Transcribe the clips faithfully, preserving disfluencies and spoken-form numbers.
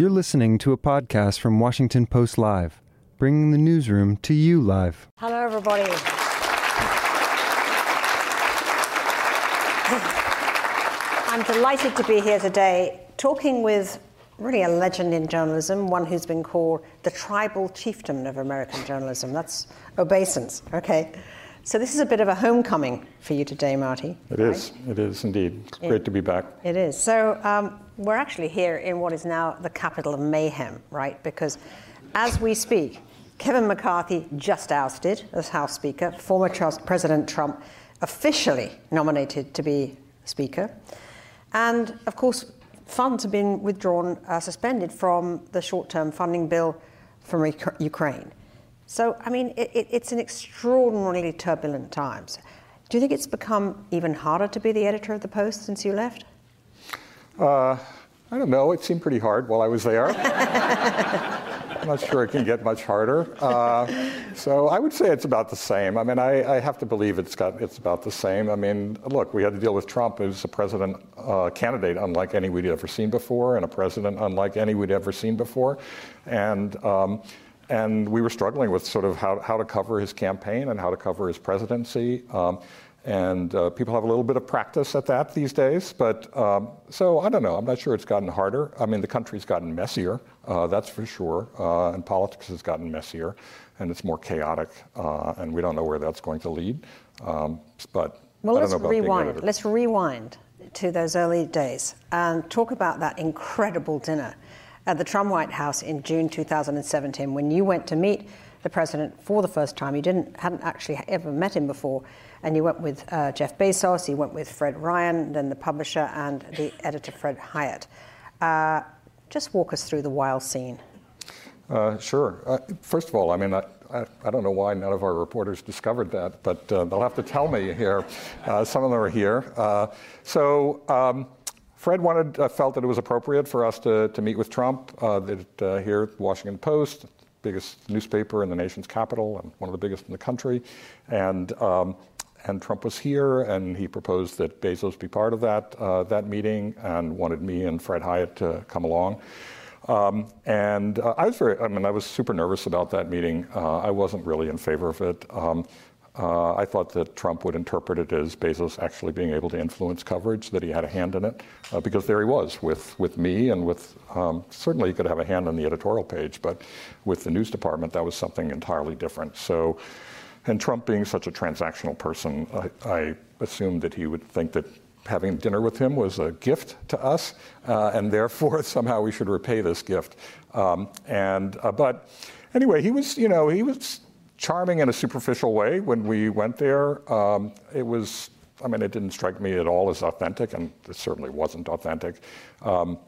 You're listening to a podcast from Washington Post Live, bringing the newsroom to you live. Hello, everybody. I'm delighted to be here today talking with really a legend in journalism, one who's been called the tribal chieftain of American journalism. That's obeisance. Okay. So this is a bit of a homecoming for you today, Marty. It right? is. It is indeed. It's it, great to be back. It is. So um, we're actually here in what is now the capital of mayhem, right? Because as we speak, Kevin McCarthy just ousted as House Speaker, former Trump, President Trump officially nominated to be Speaker. And, of course, funds have been withdrawn, uh, suspended from the short-term funding bill from re- Ukraine. So, I mean, it, it, it's an extraordinarily turbulent times. Do you think it's become even harder to be the editor of the Post since you left? Uh, I don't know. It seemed pretty hard while I was there. I'm not sure it can get much harder. Uh, so I would say it's about the same. I mean, I, I have to believe it's got it's about the same. I mean, look, we had to deal with Trump, who's a president uh, candidate unlike any we'd ever seen before, and a president unlike any we'd ever seen before, and. Um, And we were struggling with sort of how, how to cover his campaign and how to cover his presidency. Um, and uh, people have a little bit of practice at that these days. But um, so I don't know. I'm not sure it's gotten harder. I mean, the country's gotten messier, uh, that's for sure. Uh, and politics has gotten messier. And it's more chaotic. Uh, and we don't know where that's going to lead. Um, but well, I don't know about being editor. Well, let's rewind. Let's rewind to those early days and talk about that incredible dinner at the Trump White House in June two thousand seventeen, when you went to meet the president for the first time. You didn't hadn't actually ever met him before, and you went with uh, Jeff Bezos, you went with Fred Ryan, then the publisher, and the editor Fred Hyatt. Uh, just walk us through the wild scene. Uh, sure. Uh, first of all, I mean, I, I, I don't know why none of our reporters discovered that, but uh, they'll have to tell me here. Uh, some of them are here. Uh, so. Um, Fred wanted, uh, felt that it was appropriate for us to, to meet with Trump uh, that, uh, here at the Washington Post, biggest newspaper in the nation's capital and one of the biggest in the country. And um, and Trump was here, and he proposed that Bezos be part of that uh, that meeting and wanted me and Fred Hyatt to come along. Um, and uh, I was very, I mean, I was super nervous about that meeting. Uh, I wasn't really in favor of it. Um, Uh, I thought that Trump would interpret it as Bezos actually being able to influence coverage, that he had a hand in it, uh, because there he was with, with me and with, um, certainly he could have a hand on the editorial page, but with the news department, that was something entirely different. So, and Trump being such a transactional person, I, I assumed that he would think that having dinner with him was a gift to us, uh, and therefore somehow we should repay this gift. Um, and, uh, but anyway, he was, you know, he was, charming in a superficial way when we went there. Um, it was, I mean, it didn't strike me at all as authentic, and it certainly wasn't authentic. Um,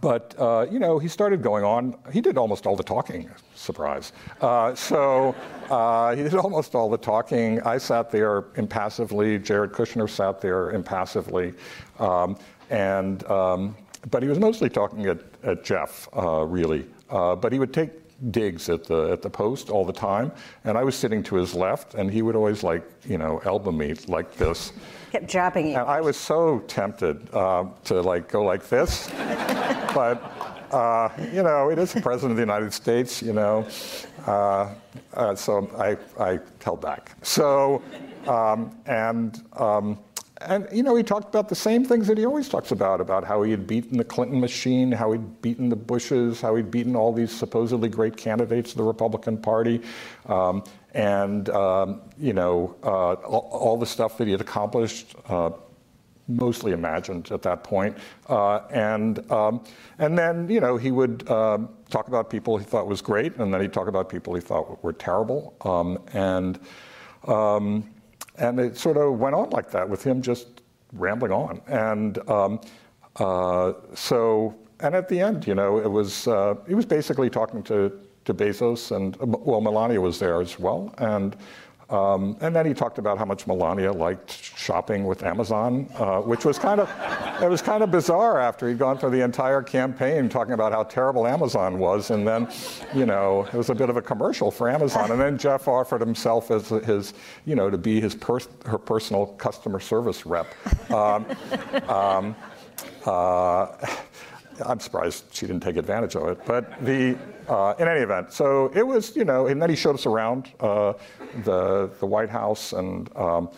but, uh, you know, he started going on. He did almost all the talking, surprise. Uh, so uh, he did almost all the talking. I sat there impassively. Jared Kushner sat there impassively. Um, and, um, but he was mostly talking at, at Jeff, uh, really. Uh, but he would take digs at the at the Post all the time, and I was sitting to his left, and he would always like you know elbow me like this. Kept jabbing you. And I was so tempted uh, to like go like this, but uh, you know it is the president of the United States, you know, uh, uh, so I I held back. So um, and. Um, And, you know, he talked about the same things that he always talks about, about how he had beaten the Clinton machine, how he'd beaten the Bushes, how he'd beaten all these supposedly great candidates of the Republican Party, um, and, um, you know, uh, all, all the stuff that he had accomplished, uh, mostly imagined at that point. Uh, and, um, and then, you know, he would uh, talk about people he thought was great, and then he'd talk about people he thought were terrible. Um, and... Um, And it sort of went on like that with him just rambling on. And um, uh, so, and at the end, you know, it was, uh, he was basically talking to, to Bezos and, well, Melania was there as well. And um, and then he talked about how much Melania liked shopping with Amazon, uh, which was kind of, it was kind of bizarre after he'd gone through the entire campaign talking about how terrible Amazon was. And then, you know, it was a bit of a commercial for Amazon. And then Jeff offered himself as his, you know, to be his pers- her personal customer service rep. Um, um, uh, I'm surprised she didn't take advantage of it. But the, uh, in any event, so it was, you know, and then he showed us around uh, the, the White House. And um,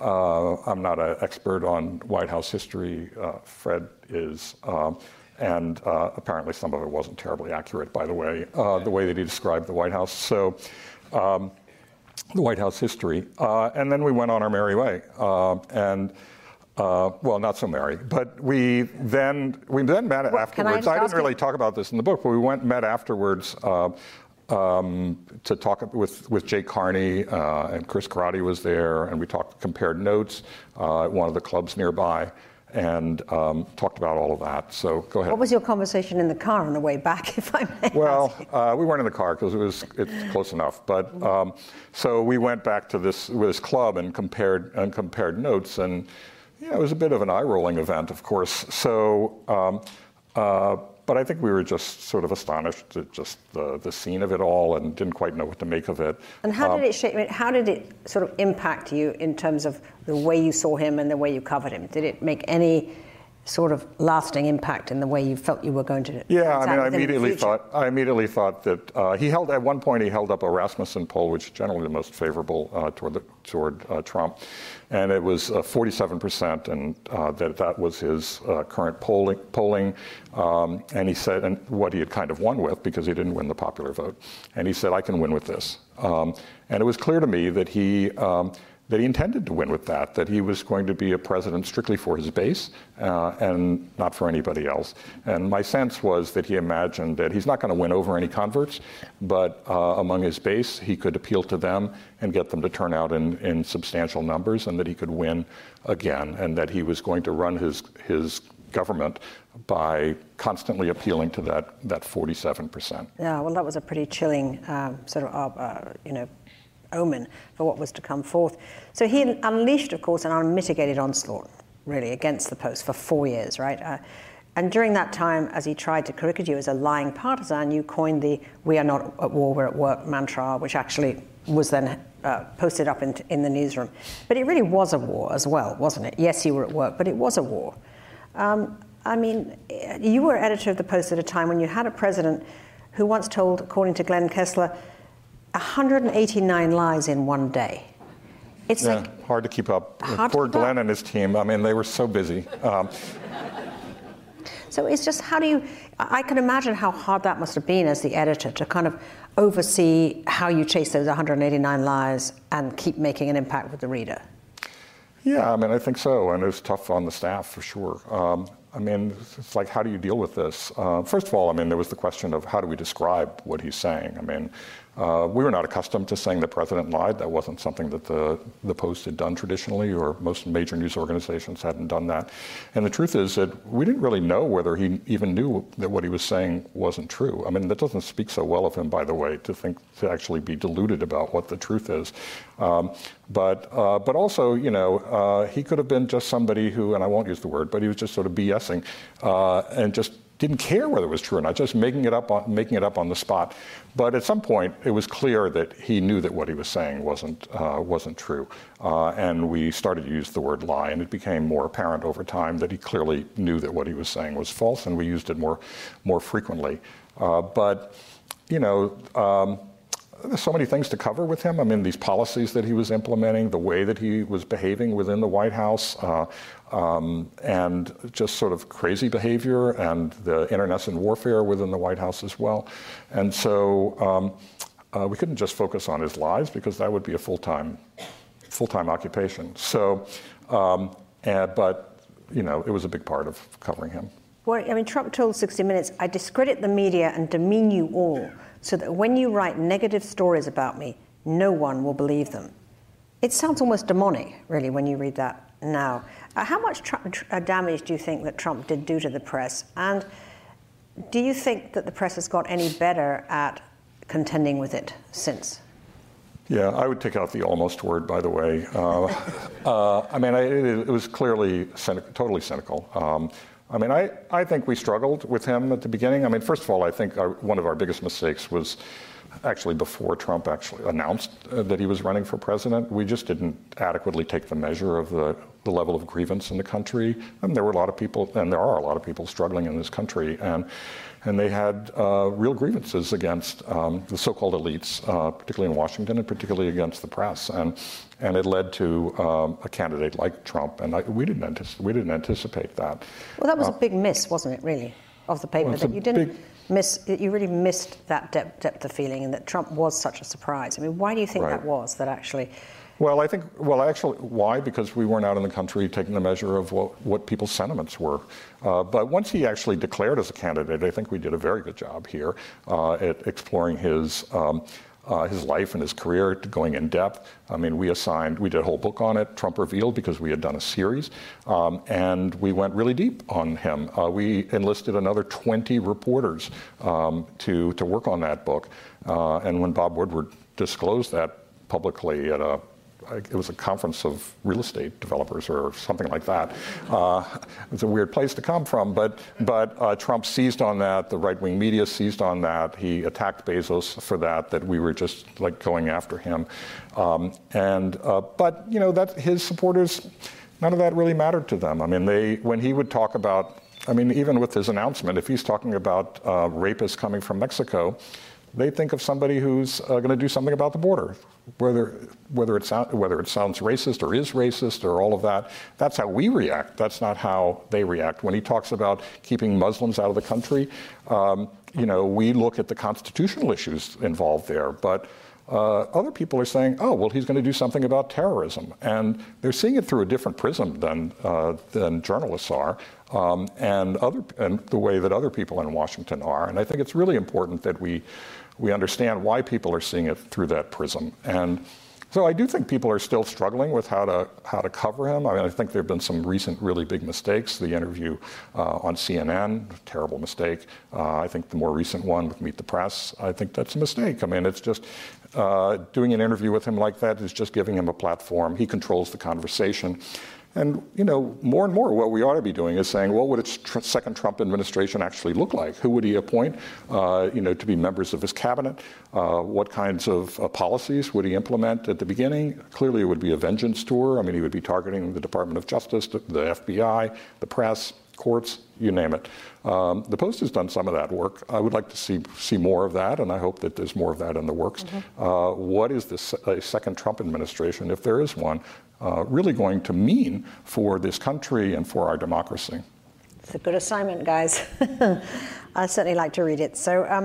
uh, I'm not an expert on White House history. Uh, Fred is. Um, and uh, apparently some of it wasn't terribly accurate, by the way, uh, the way that he described the White House. So um, the White House history. Uh, and then we went on our merry way. Uh, and. Uh, well, not so merry, but we then we then met well, afterwards. I, I didn't really you? talk about this in the book, but we went and met afterwards uh, um, to talk with with Jay Carney uh, and Chris Carati was there, and we talked, compared notes uh, at one of the clubs nearby, and um, talked about all of that. So go ahead. What was your conversation in the car on the way back, if I may? Well, uh, we weren't in the car because it was it's close enough. But um, so we went back to this with this club and compared and compared notes and. Yeah, it was a bit of an eye-rolling event, of course. So, um, uh, but I think we were just sort of astonished at just the, the scene of it all, and didn't quite know what to make of it. And how um, did it shape? I mean, how did it sort of impact you in terms of the way you saw him and the way you covered him? Did it make any sort of lasting impact in the way you felt you were going to? Yeah, I mean, I immediately thought I immediately thought that uh, he held at one point he held up a Rasmussen poll, which is generally the most favorable uh, toward the, toward uh, Trump, and it was uh, forty-seven percent, and uh, that that was his uh, current polling. Polling, um, and he said, and what he had kind of won with, because he didn't win the popular vote, and he said, I can win with this, um, and it was clear to me that he. Um, that he intended to win with that, that he was going to be a president strictly for his base uh, and not for anybody else. And my sense was that he imagined that he's not going to win over any converts, but uh, among his base, he could appeal to them and get them to turn out in, in substantial numbers, and that he could win again, and that he was going to run his his government by constantly appealing to that, that forty-seven percent. Yeah, well, that was a pretty chilling um, sort of, uh, you know, omen for what was to come forth. So he unleashed, of course, an unmitigated onslaught, really, against the Post for four years, right? Uh, and during that time, as he tried to caricature you as a lying partisan, you coined the "we are not at war, we're at work" mantra, which actually was then uh, posted up in, in the newsroom. But it really was a war as well, wasn't it? Yes, you were at work, but it was a war. Um, I mean, you were editor of the Post at a time when you had a president who once told, according to Glenn Kessler, one hundred eighty-nine lies in one day. It's yeah, like hard to keep up. Poor Glenn up. and his team. I mean, they were so busy. Um, so it's just how do you? I can imagine how hard that must have been as the editor to kind of oversee how you chase those one hundred eighty-nine lies and keep making an impact with the reader. Yeah, I mean, I think so, and it was tough on the staff for sure. Um, I mean, it's like, how do you deal with this? Uh, first of all, I mean, there was the question of how do we describe what he's saying? I mean, uh, we were not accustomed to saying the president lied. That wasn't something that the, the Post had done traditionally, or most major news organizations hadn't done that. And the truth is that we didn't really know whether he even knew that what he was saying wasn't true. I mean, that doesn't speak so well of him, by the way, to think, to actually be deluded about what the truth is. Um, but uh, but also, you know, uh, he could have been just somebody who, and I won't use the word, but he was just sort of B S. Uh, and just didn't care whether it was true or not, just making it up on making it up on the spot. But at some point, it was clear that he knew that what he was saying wasn't uh, wasn't true, uh, and we started to use the word lie, and it became more apparent over time that he clearly knew that what he was saying was false, and we used it more more frequently. Uh, but you know. Um, There's so many things to cover with him. I mean, these policies that he was implementing, the way that he was behaving within the White House, uh, um, and just sort of crazy behavior, and the internecine warfare within the White House as well. And so um, uh, we couldn't just focus on his lies, because that would be a full-time, full-time occupation. So, um, and, but you know, it was a big part of covering him. Well, I mean, Trump told sixty minutes, "I discredit the media and demean you all, so that when you write negative stories about me, no one will believe them." It sounds almost demonic, really, when you read that now. Uh, how much tr- tr- damage do you think that Trump did do to the press? And do you think that the press has got any better at contending with it since? Yeah, I would take out the almost word, by the way. Uh, uh, I mean, I, it, it was clearly cynical, totally cynical. Um, I mean, I, I think we struggled with him at the beginning. I mean, first of all, I think our, one of our biggest mistakes was actually before Trump actually announced uh, that he was running for president. We just didn't adequately take the measure of the the level of grievance in the country. And there were a lot of people, and there are a lot of people struggling in this country, and and they had uh, real grievances against um, the so-called elites, uh, particularly in Washington, and particularly against the press, and and it led to um, a candidate like Trump. And I, we didn't anticipate, we didn't anticipate that. Well, that was uh, a big miss, wasn't it? Really, of the paper well, that you didn't big, miss. You really missed that depth, depth of feeling, and that Trump was such a surprise. I mean, why do you think right. that was? That actually. Well, I think, well, actually, why? Because we weren't out in the country taking the measure of what, what people's sentiments were. Uh, but once he actually declared as a candidate, I think we did a very good job here uh, at exploring his um, uh, his life and his career, going in depth. I mean, we assigned, we did a whole book on it, Trump Revealed, because we had done a series, um, and we went really deep on him. Uh, we enlisted another twenty reporters um, to, to work on that book. Uh, and when Bob Woodward disclosed that publicly at a it was a conference of real estate developers or something like that. Uh, it's a weird place to come from, but but uh, Trump seized on that. The right-wing media seized on that. He attacked Bezos for that. That we were just like going after him, um, and uh, but you know that his supporters, none of that really mattered to them. I mean, they when he would talk about, I mean, even with his announcement, if he's talking about uh, rapists coming from Mexico, they think of somebody who's uh, going to do something about the border, whether whether it sound, whether it sounds racist or is racist or all of that. That's how we react. That's not how they react. When he talks about keeping Muslims out of the country, um, you know, we look at the constitutional issues involved there. But uh, other people are saying, oh, well, he's going to do something about terrorism, and they're seeing it through a different prism than uh, than journalists are. Um, and other and the way that other people in Washington are. And I think it's really important that we we understand why people are seeing it through that prism. And so I do think people are still struggling with how to how to cover him. I mean, I think there have been some recent really big mistakes. The interview uh, on C N N, terrible mistake. Uh, I think the more recent one with Meet the Press, I think that's a mistake. I mean, it's just uh, doing an interview with him like that is just giving him a platform. He controls the conversation. And, you know, more and more what we ought to be doing is saying, well, what would a second Trump administration actually look like? Who would he appoint, uh, you know, to be members of his cabinet? Uh, what kinds of uh, policies would he implement at the beginning? Clearly, it would be a vengeance tour. I mean, he would be targeting the Department of Justice, the F B I, the press, courts, you name it. Um, the Post has done some of that work. I would like to see see more of that, and I hope that there's more of that in the works. Mm-hmm. Uh, what is this a second Trump administration, if there is one, Uh, really going to mean for this country and for our democracy? It's a good assignment, guys. I certainly like to read it. So, um,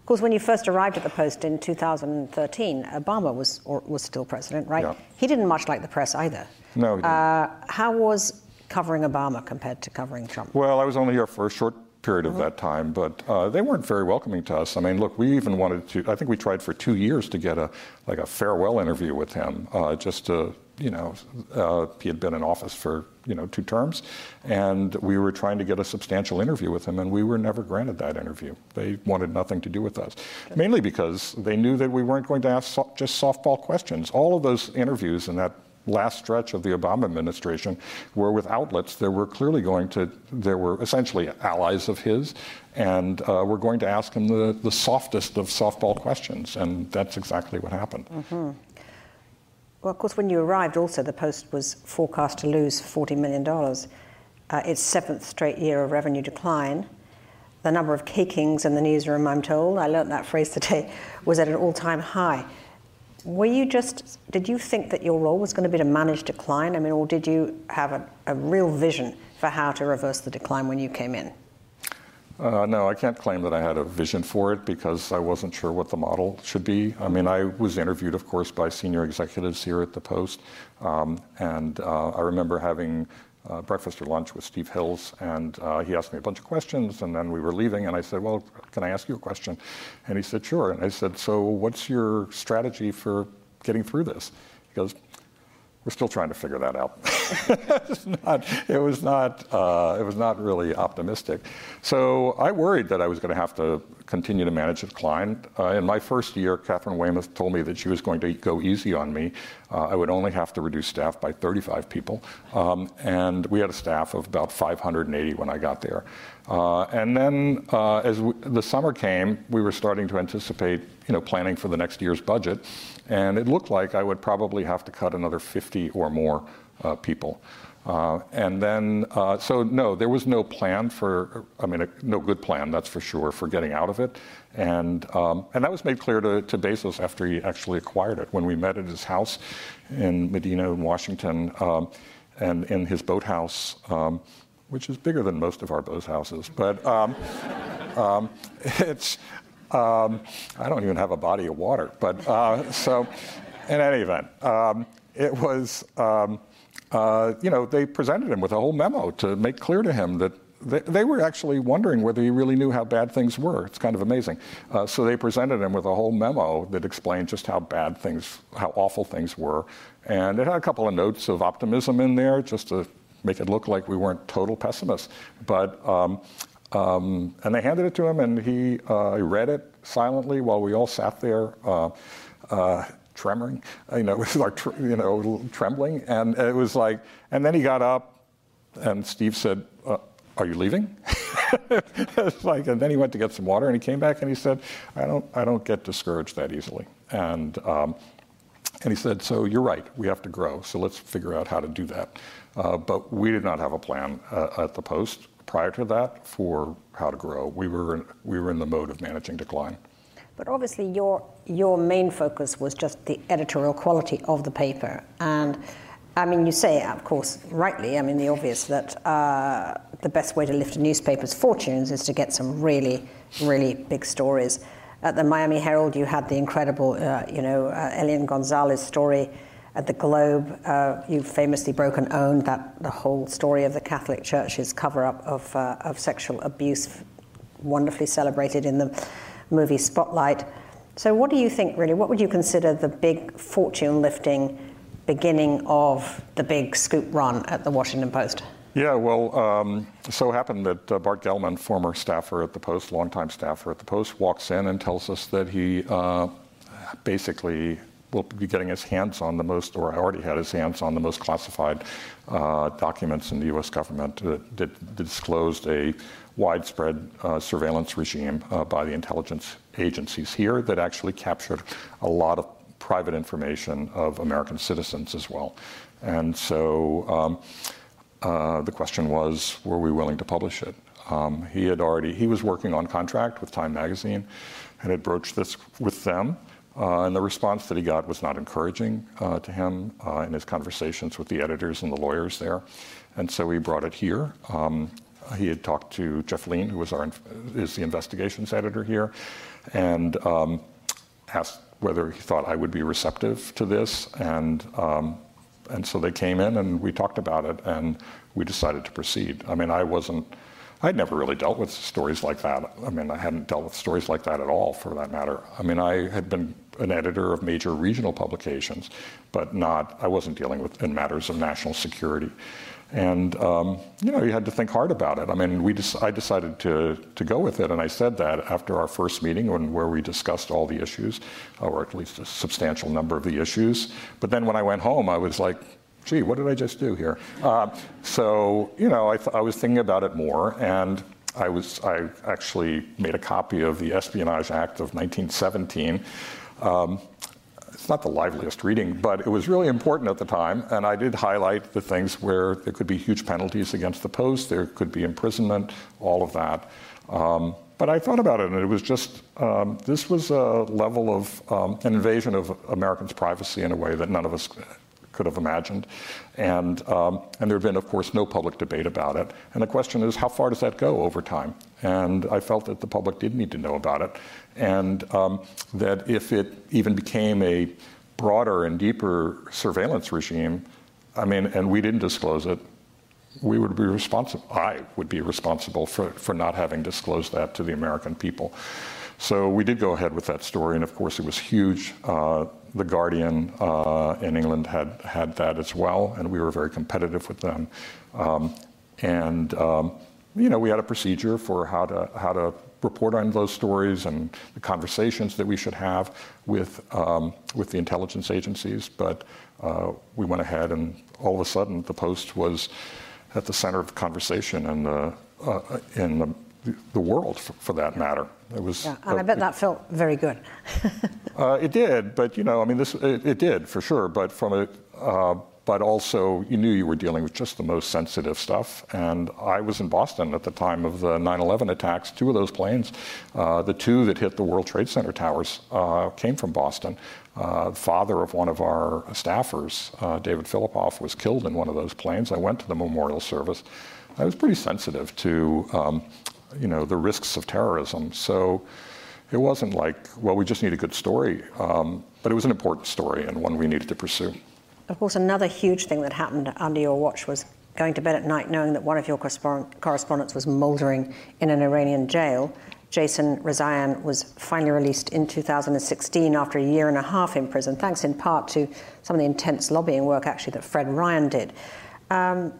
of course, when you first arrived at the Post in two thousand thirteen, Obama was or, was still president, right? Yeah. He didn't much like the press either. No, he didn't. Uh, how was covering Obama compared to covering Trump? Well, I was only here for a short period of mm-hmm. that time, but uh, they weren't very welcoming to us. I mean, look, we even wanted to, I think we tried for two years to get a like a farewell interview with him, uh, just to, you know, uh, he had been in office for, you know, two terms, and we were trying to get a substantial interview with him, and we were never granted that interview. They wanted nothing to do with us, mainly because they knew that we weren't going to ask so- just softball questions. All of those interviews in that last stretch of the Obama administration were with outlets that were clearly going to, there were essentially allies of his, and uh, were going to ask him the, the softest of softball questions, and that's exactly what happened. Mm-hmm. Well, of course, when you arrived also, the Post was forecast to lose forty million dollars, uh, its seventh straight year of revenue decline. The number of cakings in the newsroom, I'm told, I learned that phrase today, was at an all-time high. Were you just, did you think that your role was going to be to manage decline? I mean, or did you have a, a real vision for how to reverse the decline when you came in? Uh, no, I can't claim that I had a vision for it because I wasn't sure what the model should be. I mean, I was interviewed, of course, by senior executives here at the Post. Um, and uh, I remember having uh, breakfast or lunch with Steve Hills, and uh, he asked me a bunch of questions, and then we were leaving, and I said, well, can I ask you a question? And he said, sure. And I said, so what's your strategy for getting through this? He goes, we're still trying to figure that out. it was not, it was not, uh, it was not really optimistic. So I worried that I was going to have to continue to manage decline. Uh, in my first year, Catherine Weymouth told me that she was going to go easy on me. Uh, I would only have to reduce staff by thirty-five people. Um, and we had a staff of about five hundred eighty when I got there. Uh, and then uh, as we, the summer came, we were starting to anticipate, you know, planning for the next year's budget. And it looked like I would probably have to cut another fifty or more uh, people. Uh, and then, uh, so no, there was no plan for, I mean, a, no good plan, that's for sure, for getting out of it. And um, and that was made clear to, to Bezos after he actually acquired it. When we met at his house in Medina in Washington, um, and in his boathouse, um, which is bigger than most of our boathouses, but um, um, it's, um, I don't even have a body of water, but uh, so in any event, um, it was, um, Uh, you know, they presented him with a whole memo to make clear to him that they, they were actually wondering whether he really knew how bad things were. It's kind of amazing. Uh, so they presented him with a whole memo that explained just how bad things, how awful things were. And it had a couple of notes of optimism in there just to make it look like we weren't total pessimists. But, um, um, and they handed it to him, and he uh, read it silently while we all sat there. Uh, uh, Tremoring, you know, with our, you know, trembling, and it was like. And then he got up, and Steve said, uh, "Are you leaving?" It's like, and then he went to get some water, and he came back, and he said, "I don't, I don't get discouraged that easily." And um, and he said, "So you're right. We have to grow. So let's figure out how to do that." Uh, but we did not have a plan uh, at the Post prior to that for how to grow. We were we were in the mode of managing decline. But obviously your your main focus was just the editorial quality of the paper. And I mean, you say, of course, rightly, I mean, the obvious that uh, the best way to lift a newspaper's fortunes is to get some really, really big stories. At the Miami Herald, you had the incredible, uh, you know, uh, Elian Gonzalez story. At the Globe, uh, you famously broke and owned that the whole story of the Catholic Church's cover-up of, uh, of sexual abuse, wonderfully celebrated in the movie Spotlight. So what do you think, really, what would you consider the big fortune-lifting beginning of the big scoop run at the Washington Post? Yeah, well, um, it so happened that uh, Bart Gellman, former staffer at the Post, longtime staffer at the Post, walks in and tells us that he uh, basically will be getting his hands on the most, or already had his hands on the most classified uh, documents in the U S government that, that disclosed a widespread uh, surveillance regime uh, by the intelligence agencies here that actually captured a lot of private information of American citizens as well. And so um, uh, the question was, were we willing to publish it? Um, he had already, he was working on contract with Time Magazine and had broached this with them. Uh, and the response that he got was not encouraging uh, to him uh, in his conversations with the editors and the lawyers there. And so he brought it here. Um, He had talked to Jeff Lean, who was our, is the investigations editor here, and um, asked whether he thought I would be receptive to this. And um, and so they came in and we talked about it and we decided to proceed. I mean, I wasn't, I'd never really dealt with stories like that. I mean, I hadn't dealt with stories like that at all, for that matter. I mean, I had been an editor of major regional publications, but not, I wasn't dealing with in matters of national security. And, um, you know, you had to think hard about it. I mean, we des- I decided to, to go with it, and I said that after our first meeting when, where we discussed all the issues, or at least a substantial number of the issues. But then when I went home, I was like, gee, what did I just do here? Uh, so, you know, I, th- I was thinking about it more, and I, was, I actually made a copy of the Espionage Act of nineteen seventeen. Um, It's not the liveliest reading, but it was really important at the time, and I did highlight the things where there could be huge penalties against the Post, there could be imprisonment, all of that. Um, but I thought about it, and it was just, um, this was a level of um, an invasion of Americans' privacy in a way that none of us could have imagined. And, um, and there had been, of course, no public debate about it. And the question is, how far does that go over time? And I felt that the public did need to know about it. And um, that if it even became a broader and deeper surveillance regime, I mean, and we didn't disclose it, we would be responsible, I would be responsible for, for not having disclosed that to the American people. So we did go ahead with that story, and of course it was huge. Uh, The Guardian uh, in England had, had that as well, and we were very competitive with them. Um, and um, you know, we had a procedure for how to how to report on those stories and the conversations that we should have with um, with the intelligence agencies. But uh, we went ahead, and all of a sudden, the Post was at the center of the conversation and the uh, in the. the world, for, for that matter. It was, yeah, and uh, I bet that it, felt very good. uh, it did, but you know, I mean, this it, it did for sure. But from a, uh, but also you knew you were dealing with just the most sensitive stuff. And I was in Boston at the time of the nine eleven attacks. Two of those planes, uh, the two that hit the World Trade Center towers, uh, came from Boston. Uh, the father of one of our staffers, uh, David Philippoff, was killed in one of those planes. I went to the memorial service. I was pretty sensitive to um, you know, the risks of terrorism. So it wasn't like, well, we just need a good story. Um, but it was an important story and one we needed to pursue. Of course, another huge thing that happened under your watch was going to bed at night knowing that one of your correspondents was mouldering in an Iranian jail. Jason Rezaian was finally released in two thousand sixteen after a year and a half in prison, thanks in part to some of the intense lobbying work, actually, that Fred Ryan did. Um,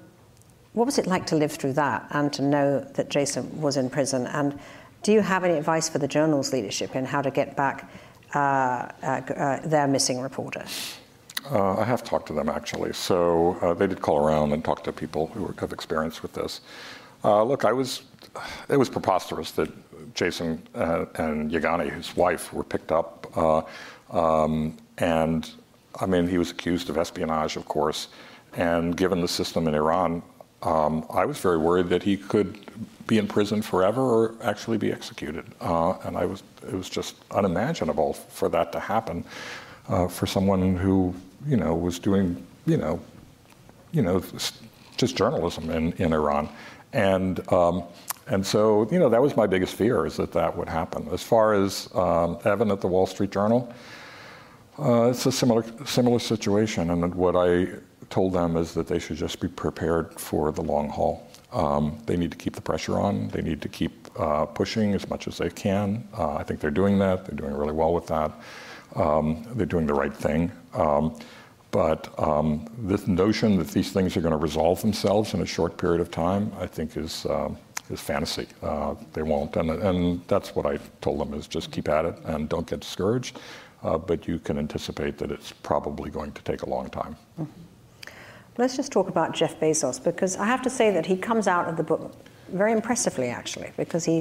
what was it like to live through that and to know that Jason was in prison? And do you have any advice for the journal's leadership in how to get back uh, uh, uh, their missing reporter? Uh, I have talked to them, actually. So uh, they did call around and talk to people who have experience with this. Uh, look, I was, it was preposterous that Jason uh, and Yeghani, his wife, were picked up. Uh, um, and, I mean, he was accused of espionage, of course. And given the system in Iran, um, I was very worried that he could be in prison forever or actually be executed. Uh, and I was, it was just unimaginable for that to happen uh, for someone who, you know, was doing, you know, you know, just journalism in, in Iran. And um, and so, you know, that was my biggest fear, is that that would happen. As far as um, Evan at the Wall Street Journal, uh, it's a similar similar situation. And what I told them is that they should just be prepared for the long haul. Um, they need to keep the pressure on. They need to keep uh, pushing as much as they can. Uh, I think they're doing that. They're doing really well with that. Um, they're doing the right thing. Um, But um, this notion that these things are going to resolve themselves in a short period of time, I think, is uh, is fantasy. Uh, they won't, and and that's what I told them: is just keep at it and don't get discouraged. Uh, but you can anticipate that it's probably going to take a long time. Mm-hmm. Let's just talk about Jeff Bezos, because I have to say that he comes out of the book very impressively, actually, because he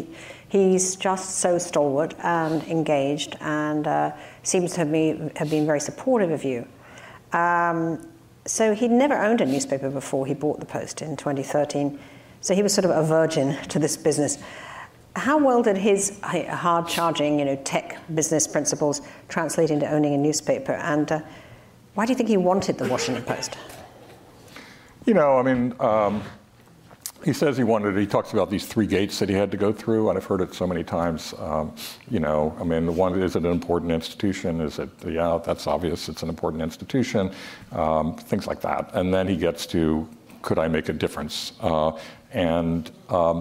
he's just so stalwart and engaged, and uh, seems to me have been very supportive of you. Um, so he'd never owned a newspaper before he bought the Post in twenty thirteen. So he was sort of a virgin to this business. How well did his hard-charging, you know, tech business principles translate into owning a newspaper? And uh, why do you think he wanted the Washington Post? You know, I mean, um, he says he wanted it. He talks about these three gates that he had to go through, and I've heard it so many times. Um, you know, I mean, the one, is it an important institution? Is it, yeah, that's obvious, it's an important institution, um, things like that. And then he gets to, could I make a difference? Uh, and um,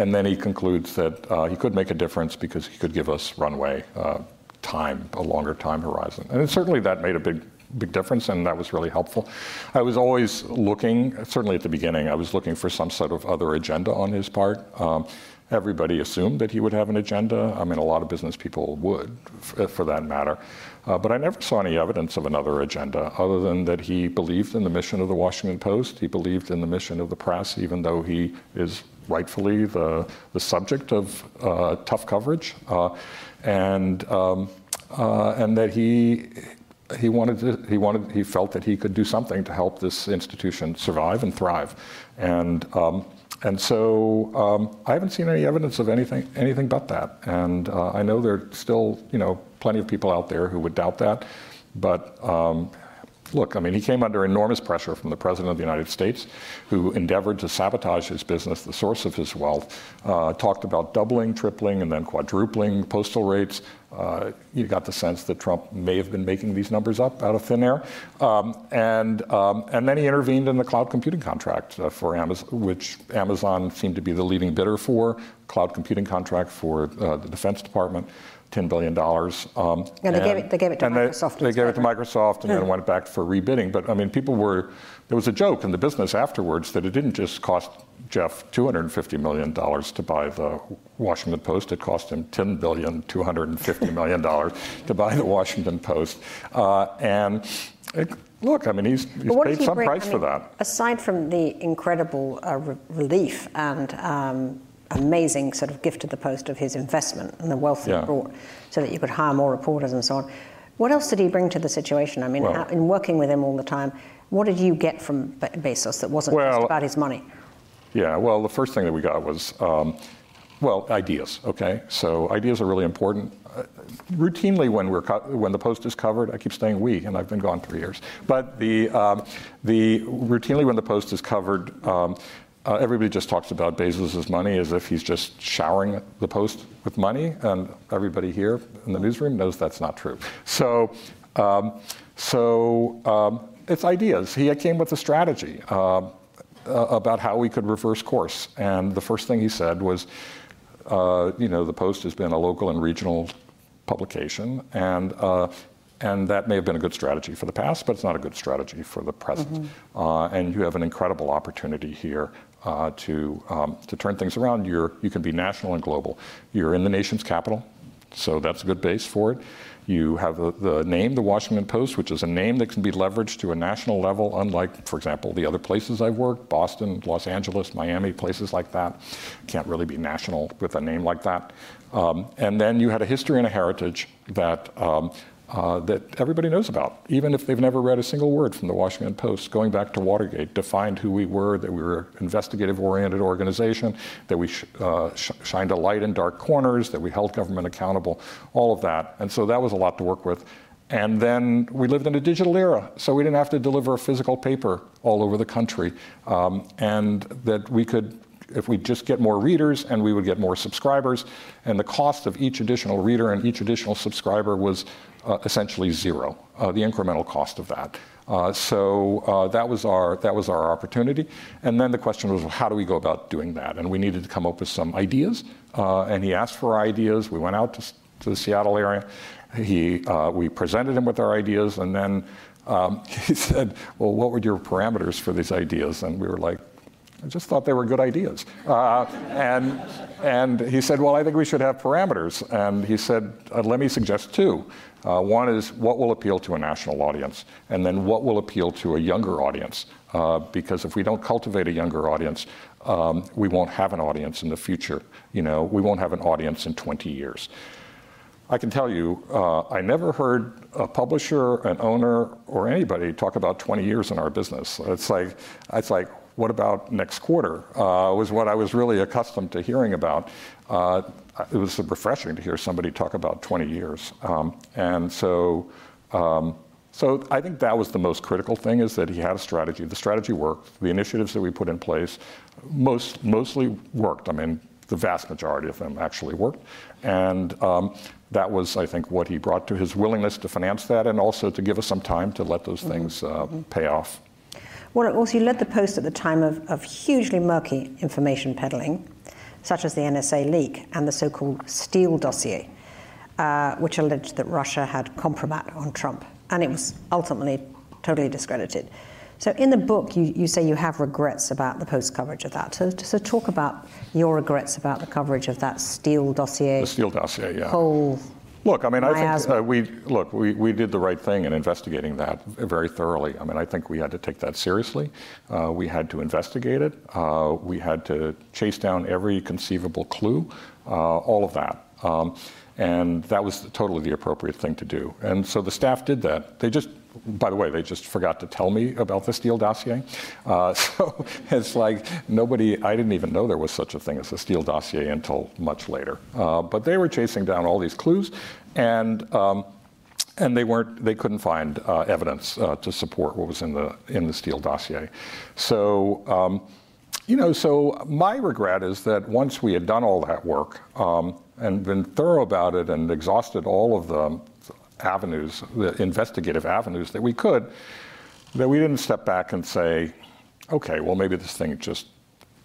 and then he concludes that uh, he could make a difference because he could give us runway, uh, time, a longer time horizon. And certainly that made a big big difference, and that was really helpful. I was always looking, certainly at the beginning, I was looking for some sort of other agenda on his part. Um, everybody assumed that he would have an agenda. I mean, a lot of business people would, f- for that matter. Uh, but I never saw any evidence of another agenda, other than that he believed in the mission of the Washington Post, he believed in the mission of the press, even though he is rightfully the, the subject of uh, tough coverage, uh, and, um, uh, and that he, He wanted to, he wanted, he felt that he could do something to help this institution survive and thrive. And um, and so um, I haven't seen any evidence of anything anything but that. And uh, I know there are still, you know, plenty of people out there who would doubt that. But um, look, I mean, he came under enormous pressure from the President of the United States, who endeavored to sabotage his business, the source of his wealth, uh, talked about doubling, tripling, and then quadrupling postal rates. Uh, you got the sense that Trump may have been making these numbers up out of thin air. Um, and um, and then he intervened in the cloud computing contract uh, for Amazon, which Amazon seemed to be the leading bidder for, cloud computing contract for uh, the Defense Department. ten billion dollars. Um, and they, and, gave it, they gave it to and Microsoft. They, they gave it to Microsoft and then went back for rebidding. But I mean, people were, there was a joke in the business afterwards that it didn't just cost Jeff two hundred fifty million dollars to buy the Washington Post. It cost him ten billion dollars, two hundred fifty million dollars to buy the Washington Post. Uh, and it, look, I mean, he's, he's paid he some bring, price I mean, for that. Aside from the incredible uh, re- relief and um, amazing sort of gift to the Post of his investment and the wealth yeah. he brought so that you could hire more reporters and so on. What else did he bring to the situation? I mean, well, in working with him all the time, What did you get from Be- Bezos that wasn't well, just about his money? Yeah, well, the first thing that we got was, um, well, ideas, okay? So ideas are really important. Uh, routinely when we're co- when the Post is covered, I keep saying we, and I've been gone three years. But the, um, the routinely when the Post is covered, um, Uh, everybody just talks about Bezos's money as if he's just showering the Post with money, and everybody here in the newsroom knows that's not true. So, um, so um, it's ideas. He came with a strategy uh, about how we could reverse course, and the first thing he said was, uh, you know, the Post has been a local and regional publication, and uh, and that may have been a good strategy for the past, but it's not a good strategy for the present. Mm-hmm. Uh, and you have an incredible opportunity here. Uh, to um, to turn things around. You're, you can be national and global. You're in the nation's capital, so that's a good base for it. You have a, the name, the Washington Post, which is a name that can be leveraged to a national level, unlike, for example, the other places I've worked, Boston, Los Angeles, Miami, places like that. Can't really be national with a name like that. Um, and then you had a history and a heritage that um, Uh, that everybody knows about, even if they've never read a single word from the Washington Post, going back to Watergate, defined who we were, that we were an investigative-oriented organization, that we sh- uh, sh- shined a light in dark corners, that we held government accountable, all of that. And so that was a lot to work with. And then we lived in a digital era, so we didn't have to deliver physical paper all over the country, um, and that we could, if we just get more readers, and we would get more subscribers, and the cost of each additional reader and each additional subscriber was uh, essentially zero, uh, the incremental cost of that. Uh, so uh, that was our that was our opportunity. And then the question was, well, how do we go about doing that? And we needed to come up with some ideas. Uh, and he asked for ideas. We went out to, to the Seattle area. He uh, we presented him with our ideas, and then um, he said, "Well, what were your parameters for these ideas?" And we were like, I just thought they were good ideas. Uh, and and he said, well, I think we should have parameters. And he said, uh, let me suggest two. Uh, one is, what will appeal to a national audience? And then what will appeal to a younger audience? Uh, because if we don't cultivate a younger audience, um, we won't have an audience in the future. You know, we won't have an audience in twenty years. I can tell you, uh, I never heard a publisher, an owner, or anybody talk about twenty years in our business. It's like, it's like, what about next quarter, uh, was what I was really accustomed to hearing about. Uh, it was refreshing to hear somebody talk about twenty years. Um, and so um, so I think that was the most critical thing, is that he had a strategy. The strategy worked. The initiatives that we put in place most mostly worked. I mean, the vast majority of them actually worked. And um, that was, I think, what he brought to his willingness to finance that, and also to give us some time to let those mm-hmm. things uh, mm-hmm. pay off. Well, also, you led the Post at the time of, of hugely murky information peddling, such as the N S A leak and the so-called Steele dossier, uh, which alleged that Russia had compromat on Trump, and it was ultimately totally discredited. So in the book, you, you say you have regrets about the Post coverage of that. So, so talk about your regrets about the coverage of that Steele dossier. The Steele dossier, yeah. Whole Look, I mean, I think uh, we look. We, we did the right thing in investigating that very thoroughly. I mean, I think we had to take that seriously. Uh, we had to investigate it. Uh, we had to chase down every conceivable clue, uh, all of that, um, and that was totally the appropriate thing to do. And so the staff did that. They just, by the way, they just forgot to tell me about the Steele dossier. Uh, so it's like nobody, I didn't even know there was such a thing as a Steele dossier until much later. Uh, but they were chasing down all these clues, and um, and they weren't, they couldn't find uh, evidence uh, to support what was in the in the Steele dossier. So um, you know, so my regret is that once we had done all that work um, and been thorough about it and exhausted all of the avenues, the investigative avenues that we could, that we didn't step back and say, okay, well, maybe this thing just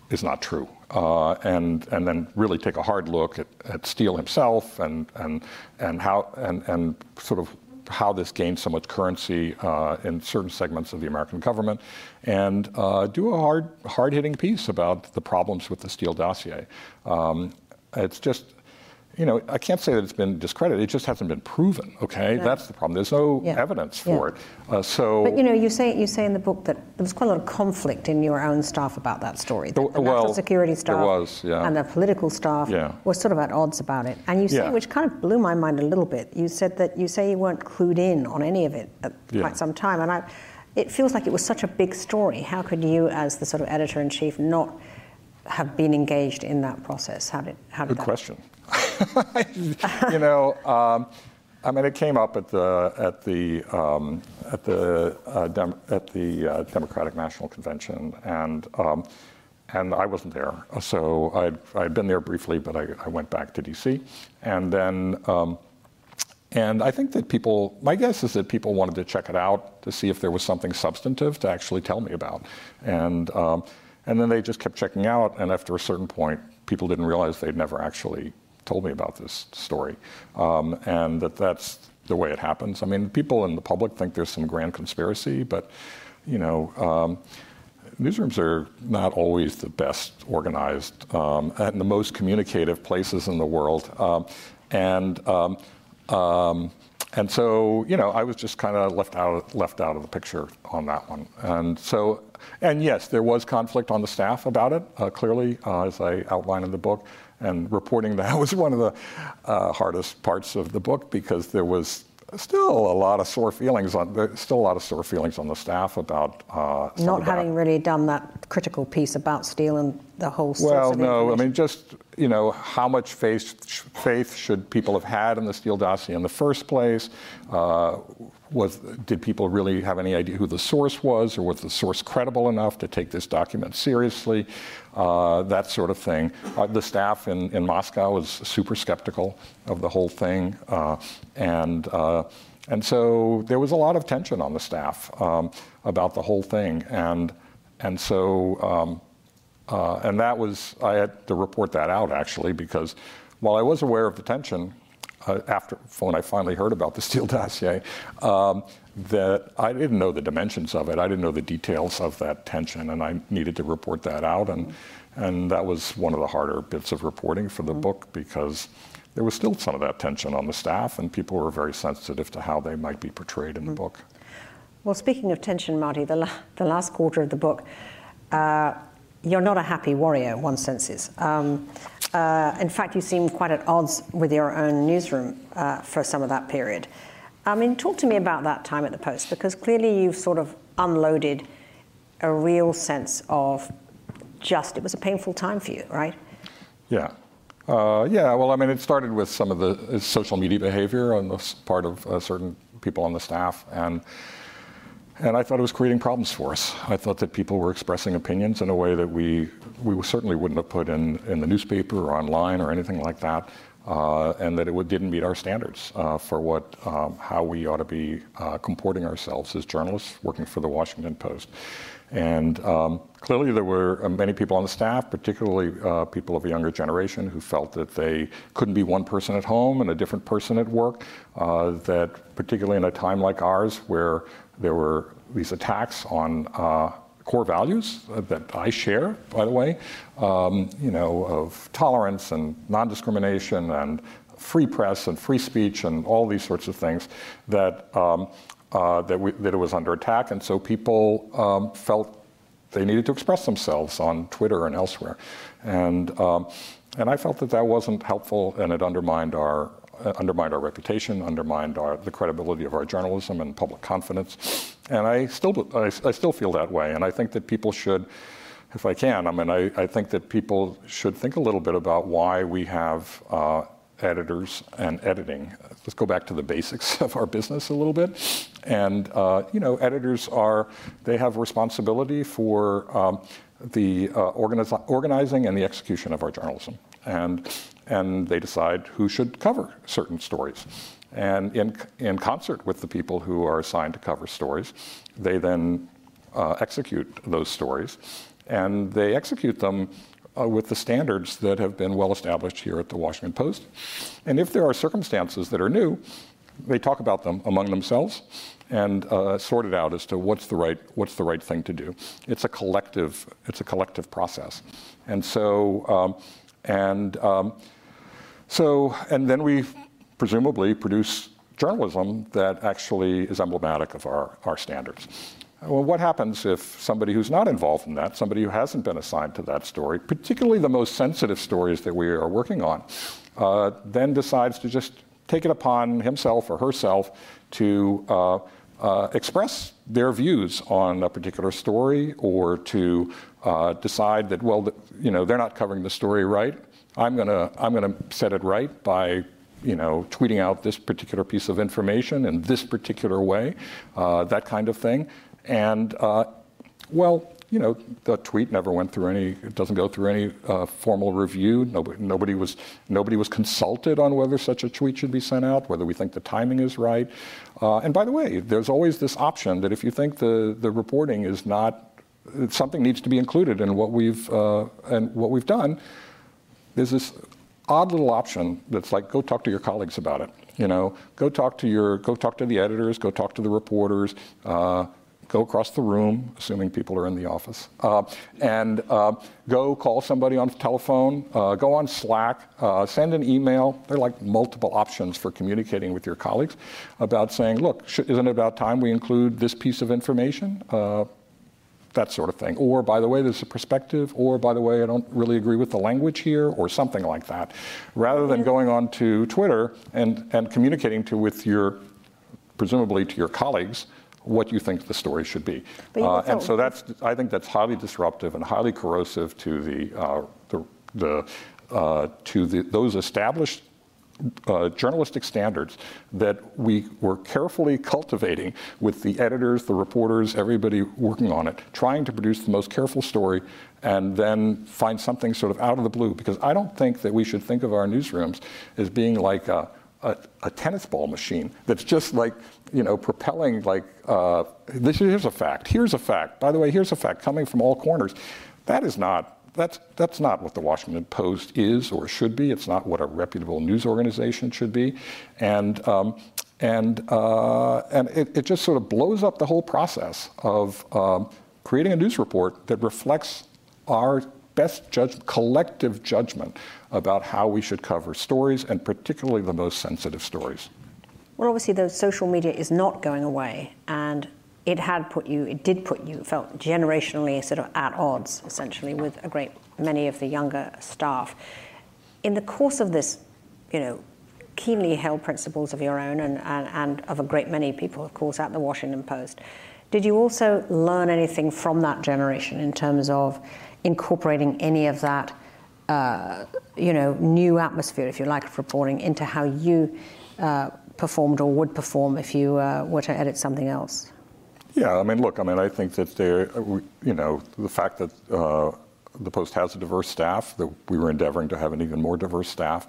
is not true. Uh, and and then really take a hard look at, at Steele himself and and and how and, and sort of how this gained so much currency uh, in certain segments of the American government, and uh, do a hard hard-hitting piece about the problems with the Steele dossier. Um, it's just, you know, I can't say that it's been discredited. It just hasn't been proven. Okay, no. That's the problem. There's no yeah. evidence for yeah. it. Uh, so, but you know, you say you say in the book that there was quite a lot of conflict in your own staff about that story. The, the well, national security staff there was, yeah. and the political staff yeah. were sort of at odds about it. And you say, yeah. which kind of blew my mind a little bit. You said that you say you weren't clued in on any of it at yeah. quite some time, and I. it feels like it was such a big story. How could you, as the sort of editor-in-chief, not have been engaged in that process? How did, how did Good that... question. You know, um, I mean, it came up at the at the um, at the uh, Dem at the uh, Democratic National Convention, and um, and I wasn't there, so I'd I'd been there briefly, but I, I went back to D C, and then. Um, And I think that people, my guess is that people wanted to check it out to see if there was something substantive to actually tell me about. And, um, and then they just kept checking out, and after a certain point, people didn't realize they'd never actually told me about this story. Um, and that that's the way it happens. I mean, people in the public think there's some grand conspiracy, but, you know, um, newsrooms are not always the best organized um, and the most communicative places in the world. Um, and... Um, Um, and so, you know, I was just kind of left out, left out of the picture on that one. And so, and yes, there was conflict on the staff about it, uh, clearly, uh, as I outline in the book. And reporting that was one of the uh, hardest parts of the book, because there was still a lot of sore feelings on, there's still a lot of sore feelings on the staff about uh, not having really done that critical piece about Steele and the whole. Well, no, I mean, just you know, how much faith faith should people have had in the Steele dossier in the first place? Uh, was did people really have any idea who the source was, or was the source credible enough to take this document seriously? Uh, that sort of thing. Uh, the staff in in Moscow was super skeptical of the whole thing, uh, and. Uh, And so there was a lot of tension on the staff um, about the whole thing, and and so um, uh, and that was I had to report that out actually, because while I was aware of the tension uh, after when I finally heard about the Steele dossier, um, that I didn't know the dimensions of it, I didn't know the details of that tension, and I needed to report that out, and and that was one of the harder bits of reporting for the mm-hmm. book, because. There was still some of that tension on the staff, and people were very sensitive to how they might be portrayed in the mm. book. Well, speaking of tension, Marty, the, la the last quarter of the book, uh, you're not a happy warrior, one senses. Um, uh, in fact, you seem quite at odds with your own newsroom uh, for some of that period. I mean, talk to me about that time at the Post, because clearly you've sort of unloaded a real sense of just, it was a painful time for you, right? Yeah. Uh, yeah, well, I mean, it started with some of the social media behavior on the part of uh, certain people on the staff, and and I thought it was creating problems for us. I thought that people were expressing opinions in a way that we we certainly wouldn't have put in in the newspaper or online or anything like that, uh, and that it would, didn't meet our standards uh, for what um, how we ought to be uh, comporting ourselves as journalists working for the Washington Post. And um, clearly there were many people on the staff, particularly uh, people of a younger generation, who felt that they couldn't be one person at home and a different person at work, uh, that particularly in a time like ours where there were these attacks on uh, core values that I share, by the way, um, you know, of tolerance and non-discrimination and free press and free speech and all these sorts of things, that um, Uh, that, we, that it was under attack, and so people um, felt they needed to express themselves on Twitter and elsewhere, and um, and I felt that that wasn't helpful, and it undermined our uh, undermined our reputation, undermined our the credibility of our journalism and public confidence, and I still I, I still feel that way, and I think that people should, if I can, I mean I, I think that people should think a little bit about why we have. Uh, editors and editing. Let's go back to the basics of our business a little bit. And, uh, you know, editors are, they have responsibility for um, the uh, organiz organizing and the execution of our journalism. And, and they decide who should cover certain stories. And in, in concert with the people who are assigned to cover stories, they then uh, execute those stories. And they execute them Uh, with the standards that have been well established here at the Washington Post. And if there are circumstances that are new, they talk about them among themselves and uh, sort it out as to what's the right what's the right thing to do. It's a collective it's a collective process, and so um, and um, so and then we presumably produce journalism that actually is emblematic of our our standards. Well, what happens if somebody who's not involved in that, somebody who hasn't been assigned to that story, particularly the most sensitive stories that we are working on, uh, then decides to just take it upon himself or herself to uh, uh, express their views on a particular story, or to uh, decide that, well, you know, they're not covering the story right. I'm gonna I'm gonna set it right by, you know, tweeting out this particular piece of information in this particular way, uh, that kind of thing. And uh, well, you know, the tweet never went through any, it doesn't go through any uh, formal review. Nobody, nobody was nobody was consulted on whether such a tweet should be sent out, whether we think the timing is right. Uh, and by the way, there's always this option that if you think the, the reporting is not, something needs to be included in what we've uh, and what we've done, there's this odd little option that's like, go talk to your colleagues about it. You know, go talk to your, go talk to the editors, go talk to the reporters, uh, go across the room, assuming people are in the office, uh, and uh, go call somebody on the telephone, uh, go on Slack, uh, send an email. There are like multiple options for communicating with your colleagues about saying, look, sh- isn't it about time we include this piece of information? Uh, that sort of thing. Or, by the way, there's a perspective, or, by the way, I don't really agree with the language here, or something like that. Rather than going on to Twitter and, and communicating to with your, presumably to your colleagues, what you think the story should be. Uh, and so that's, I think that's highly disruptive and highly corrosive to the, uh, the, the uh, to the, those established Uh, journalistic standards that we were carefully cultivating with the editors, the reporters, everybody working on it, trying to produce the most careful story, and then find something sort of out of the blue. Because I don't think that we should think of our newsrooms as being like a, a, a tennis ball machine that's just like, you know, propelling like, uh, this, here's a fact, here's a fact, by the way, here's a fact, coming from all corners. That is not That's that's not what the Washington Post is or should be. It's not what a reputable news organization should be, and um, and uh, and it, it just sort of blows up the whole process of um, creating a news report that reflects our best judgment, collective judgment about how we should cover stories, and particularly the most sensitive stories. Well, obviously, though, social media is not going away, and. It had put you, it did put you, felt generationally sort of at odds, essentially, with a great many of the younger staff. In the course of this, you know, keenly held principles of your own and, and, and of a great many people, of course, at the Washington Post, did you also learn anything from that generation in terms of incorporating any of that, uh, you know, new atmosphere, if you like, of reporting into how you uh, performed or would perform if you uh, were to edit something else? Yeah, I mean, look, I mean, I think that there, you know, the fact that uh, the Post has a diverse staff, that we were endeavoring to have an even more diverse staff,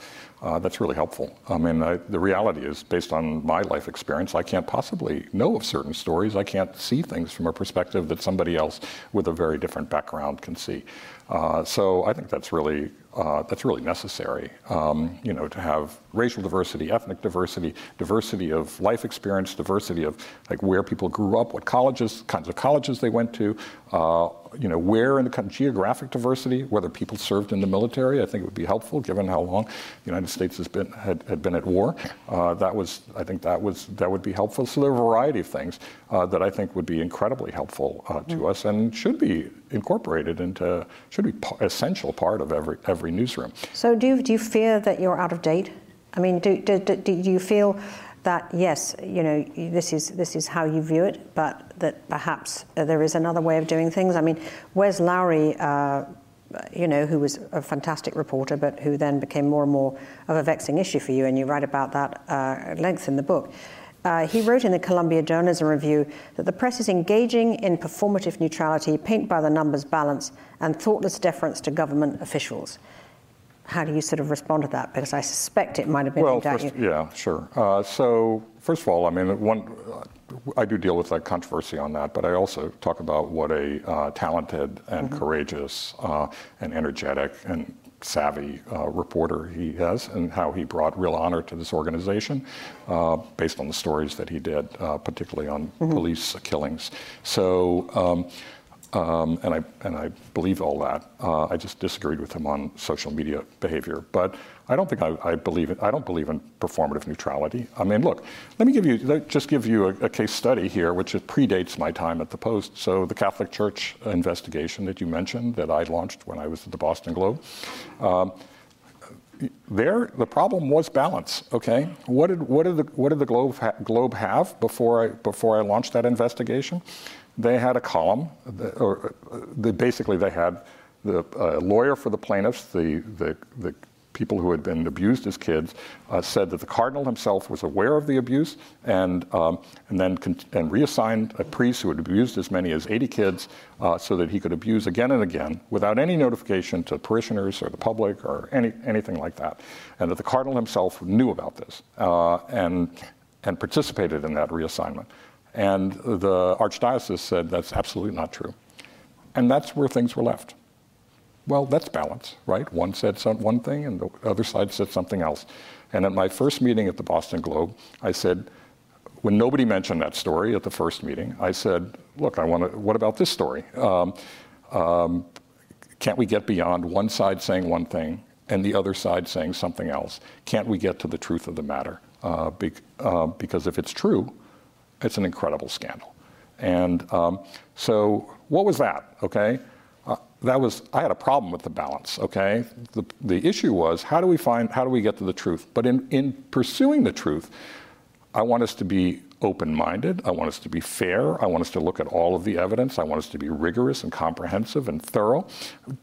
uh, that's really helpful. I mean, I, the reality is, based on my life experience, I can't possibly know of certain stories. I can't see things from a perspective that somebody else with a very different background can see. Uh, so I think that's really uh, that's really necessary, um, you know, to have racial diversity, ethnic diversity, diversity of life experience, diversity of like where people grew up, what colleges, kinds of colleges they went to, uh, you know, where in the country, geographic diversity, whether people served in the military. I think it would be helpful given how long the United States has been had, had been at war. Uh, that was, I think, that was that would be helpful. So there are a variety of things uh, that I think would be incredibly helpful uh, to mm. us and should be incorporated into, should be p- essential part of every every newsroom. So do you, do you fear that you're out of date? I mean, do do, do do you feel that, yes, you know, this is this is how you view it, but that perhaps there is another way of doing things? I mean, Wes Lowry, uh, you know, who was a fantastic reporter, but who then became more and more of a vexing issue for you, and you write about that uh, at length in the book. Uh, he wrote in the Columbia Journalism Review that the press is engaging in performative neutrality, paint-by-the-numbers balance, and thoughtless deference to government officials. How do you sort of respond to that? Because I suspect it might have been aimed at you. Well, yeah, sure. Uh, so, first of all, I mean, one, I do deal with that controversy on that, but I also talk about what a uh, talented and mm-hmm. courageous uh, and energetic and savvy uh, reporter he has, and how he brought real honor to this organization uh, based on the stories that he did, uh, particularly on mm-hmm. police killings. So, um, um, and I and I believe all that. Uh, I just disagreed with him on social media behavior, but I don't think I, I believe it. I don't believe in performative neutrality. I mean, look, let me give you let, just give you a, a case study here, which it predates my time at the Post. So the Catholic Church investigation that you mentioned, that I launched when I was at the Boston Globe, um, there, the problem was balance. Okay, what did what did the what did the Globe ha Globe have before I before I launched that investigation? They had a column, that, or they, basically they had the uh, lawyer for the plaintiffs, the the the people who had been abused as kids, uh, said that the cardinal himself was aware of the abuse, and um, and then con and reassigned a priest who had abused as many as eighty kids, uh, so that he could abuse again and again without any notification to parishioners or the public or any anything like that, and that the cardinal himself knew about this uh, and and participated in that reassignment. And the archdiocese said that's absolutely not true, and that's where things were left. Well, that's balance, right? One said some, one thing and the other side said something else. And at my first meeting at the Boston Globe, I said, when nobody mentioned that story at the first meeting, I said, look, I want to, what about this story? Um, um, can't we get beyond one side saying one thing and the other side saying something else? Can't we get to the truth of the matter? Uh, be, uh, because if it's true, it's an incredible scandal. And um, so what was that, okay? Uh, that was, I had a problem with the balance, okay? The, the issue was, how do we find, how do we get to the truth? But in, in pursuing the truth, I want us to be open-minded, I want us to be fair, I want us to look at all of the evidence, I want us to be rigorous and comprehensive and thorough,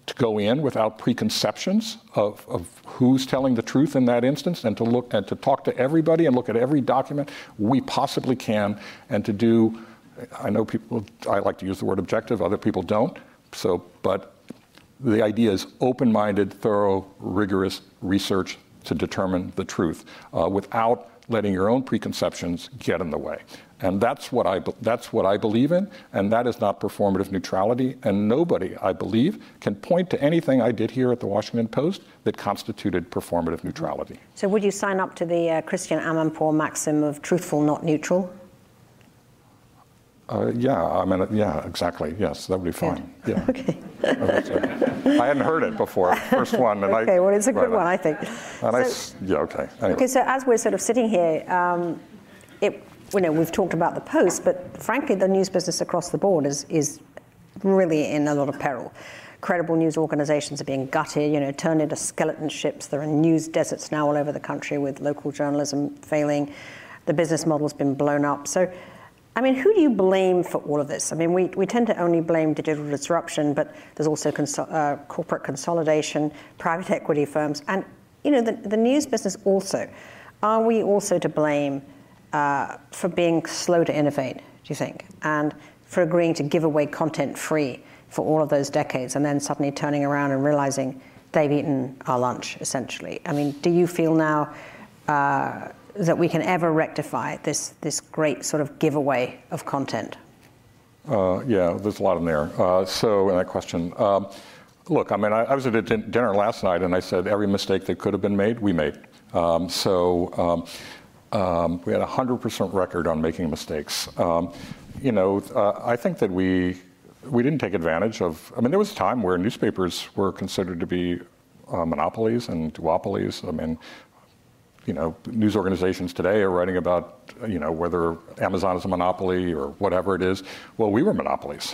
to go in without preconceptions of, of who's telling the truth in that instance, and to look, and to talk to everybody and look at every document we possibly can, and to do, I know people, I like to use the word objective, other people don't. So, but the idea is open-minded, thorough, rigorous research to determine the truth uh, without letting your own preconceptions get in the way. And that's what, I, that's what I believe in, and that is not performative neutrality, and nobody, I believe, can point to anything I did here at the Washington Post that constituted performative neutrality. So would you sign up to the uh, Christian Amanpour maxim of truthful, not neutral? Uh, yeah, I mean, yeah, exactly. Yes, that would be fine. Good. Yeah. Okay. I hadn't heard it before, first one. And okay, I, well, it's a good right, one, I think. And so, I, yeah, okay. Anyway. Okay, so as we're sort of sitting here, um, it, you know, we've talked about the Post, but frankly, the news business across the board is, is really in a lot of peril. Credible news organizations are being gutted, you know, turned into skeleton ships. There are news deserts now all over the country with local journalism failing. The business model's been blown up. So, I mean, who do you blame for all of this? I mean, we, we tend to only blame digital disruption, but there's also cons uh, corporate consolidation, private equity firms, and, you know, the, the news business also. Are we also to blame uh, for being slow to innovate, do you think? And for agreeing to give away content free for all of those decades and then suddenly turning around and realizing they've eaten our lunch, essentially? I mean, do you feel now uh, that we can ever rectify this this great sort of giveaway of content? Uh, yeah, there's a lot in there. Uh, so in that question, um, look, I mean, I, I was at a din dinner last night and I said every mistake that could have been made, we made. Um, so um, um, we had a one hundred percent record on making mistakes. Um, you know, uh, I think that we, we didn't take advantage of, I mean, there was a time where newspapers were considered to be uh, monopolies and duopolies. I mean, you know, news organizations today are writing about, you know, whether Amazon is a monopoly or whatever it is. Well, we were monopolies.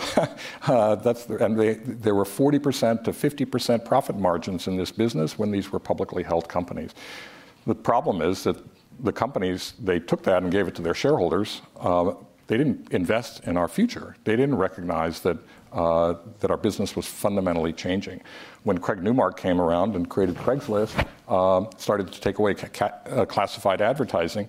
uh, that's the, and they, there were forty percent to fifty percent profit margins in this business when these were publicly held companies. The problem is that the companies, they took that and gave it to their shareholders. Uh, they didn't invest in our future. They didn't recognize that Uh, that our business was fundamentally changing. When Craig Newmark came around and created Craigslist, um, started to take away ca ca uh, classified advertising,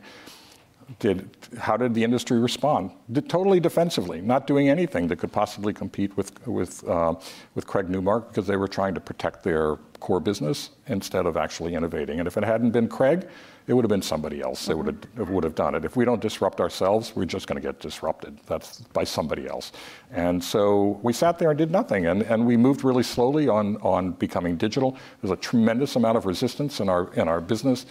did, how did the industry respond? Did, totally defensively, not doing anything that could possibly compete with, with, uh, with Craig Newmark, because they were trying to protect their core business instead of actually innovating. And if it hadn't been Craig, it would have been somebody else that would have, would have done it. If we don't disrupt ourselves, we're just going to get disrupted. That's by somebody else. And so we sat there and did nothing. And, and we moved really slowly on, on becoming digital. There's a tremendous amount of resistance in our, in our business.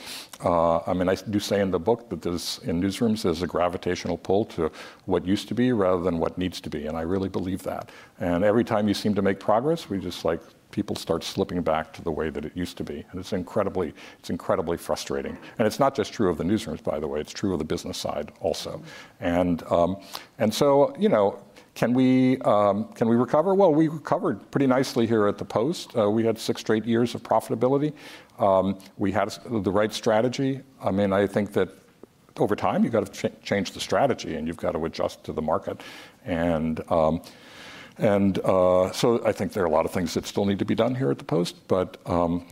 Uh, I mean, I do say in the book that there's, in newsrooms, there's a gravitational pull to what used to be rather than what needs to be. And I really believe that. And every time you seem to make progress, we just like, people start slipping back to the way that it used to be. And it's incredibly, it's incredibly frustrating. And it's not just true of the newsrooms, by the way, it's true of the business side also. And, um, and so, you know, Can we, um, can we recover? Well, we recovered pretty nicely here at the Post. Uh, we had six straight years of profitability. Um, we had the right strategy. I mean, I think that over time, you've got to ch change the strategy and you've got to adjust to the market. And, um, and uh, so I think there are a lot of things that still need to be done here at the Post. But, um,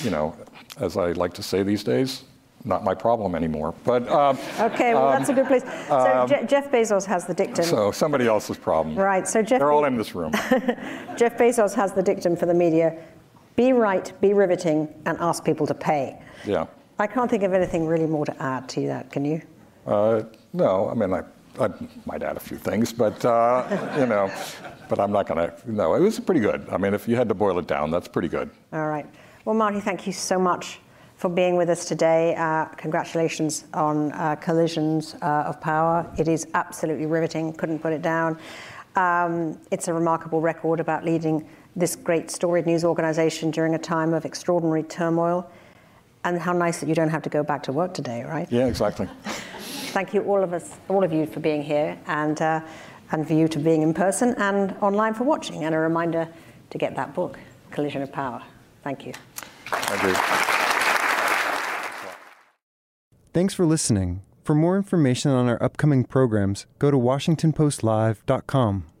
you know, as I like to say these days, not my problem anymore, but... Um, okay, well, um, that's a good place. So um, Je Jeff Bezos has the dictum. So somebody else's problem. Right, so Jeff... They're all in this room. Jeff Bezos has the dictum for the media, be right, be riveting, and ask people to pay. Yeah. I can't think of anything really more to add to that, can you? Uh, no, I mean, I, I might add a few things, but, uh, you know, but I'm not going to... No, it was pretty good. I mean, if you had to boil it down, that's pretty good. All right. Well, Marty, thank you so much for being with us today. Uh, congratulations on uh, Collisions uh, of Power. It is absolutely riveting, couldn't put it down. Um, it's a remarkable record about leading this great storied news organization during a time of extraordinary turmoil. And how nice that you don't have to go back to work today, right? Yeah, exactly. Thank you all of us, all of you for being here, and, uh, and for you to being in person and online for watching. And a reminder to get that book, Collision of Power. Thank you. Thank you. Thanks for listening. For more information on our upcoming programs, go to Washington Post Live dot com.